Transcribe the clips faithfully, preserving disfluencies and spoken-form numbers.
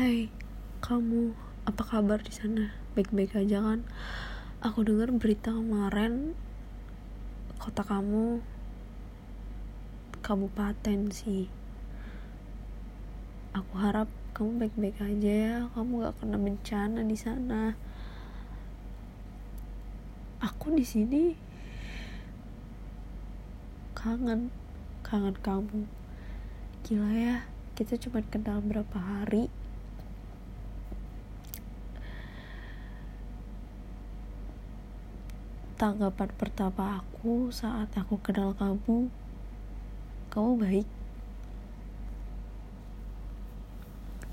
Hai, kamu apa kabar di sana? Baik-baik aja kan? Aku dengar berita kemarin kota kamu kabupaten sih. Aku harap kamu baik-baik aja ya. Kamu gak kena bencana di sana. Aku di sini kangen, kangen kamu. Gila ya, kita cuma kenal berapa hari. Tanggapan pertama aku saat aku kenal kamu, kamu baik,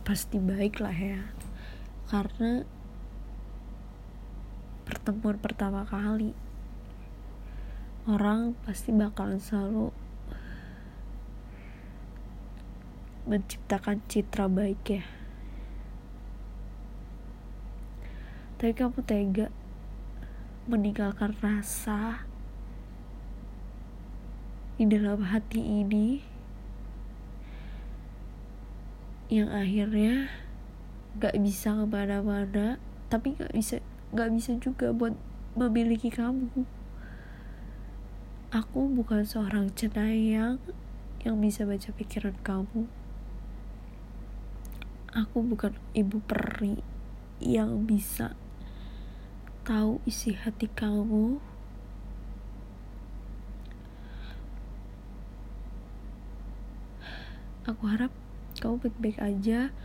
pasti baik lah ya, karena pertemuan pertama kali orang pasti bakalan selalu menciptakan citra baik ya. Tapi kamu tega meninggalkan rasa di dalam hati ini yang akhirnya gak bisa kemana-mana, tapi gak bisa gak bisa juga buat memiliki kamu. Aku bukan seorang cenayang yang bisa baca pikiran kamu. Aku bukan ibu peri yang bisa tahu isi hati kamu. Aku harap kamu baik-baik aja.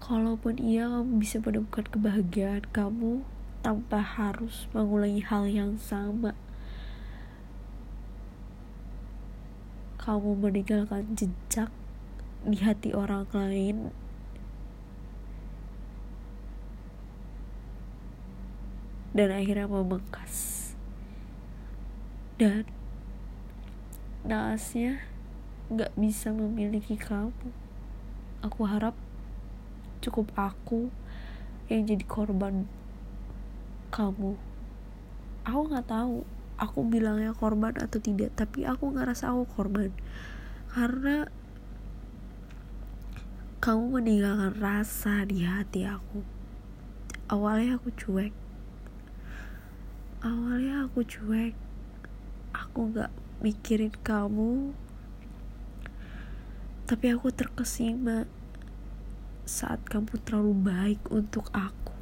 Kalaupun iya, kamu bisa menemukan kebahagiaan kamu tanpa harus mengulangi hal yang sama. Kamu meninggalkan jejak di hati orang lain. Dan akhirnya membekas. Dan naasnya gak bisa memiliki kamu. Aku harap cukup aku yang jadi korban kamu. Aku gak tahu aku bilangnya korban atau tidak, tapi aku ngerasa aku korban. Karena kamu meninggalkan rasa di hati aku. Awalnya aku cuek. Awalnya aku cuek, aku gak mikirin kamu, tapi aku terkesima saat kamu terlalu baik untuk aku.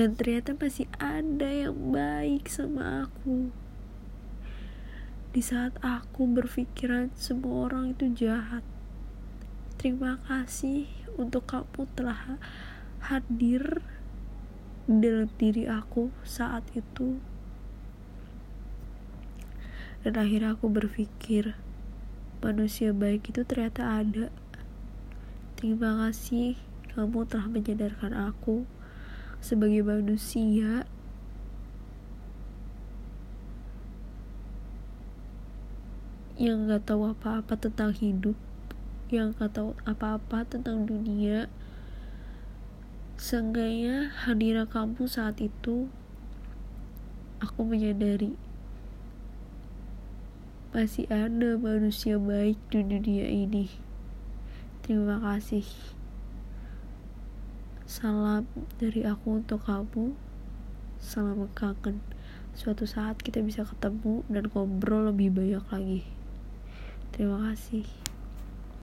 Dan ternyata masih ada yang baik sama aku. Di saat aku berpikiran semua orang itu jahat. Terima kasih untuk kamu telah hadir dalam diri aku saat itu. Dan akhirnya aku berpikir manusia baik itu ternyata ada. Terima kasih kamu telah menyadarkan aku sebagai manusia yang gak tahu apa-apa tentang hidup, yang gak tahu apa-apa tentang dunia. Seenggaknya hadirnya kamu saat itu, aku menyadari masih ada manusia baik di dunia ini. Terima kasih. Salam dari aku untuk kamu. Salam kangen. Suatu saat kita bisa ketemu dan ngobrol lebih banyak lagi. Terima kasih.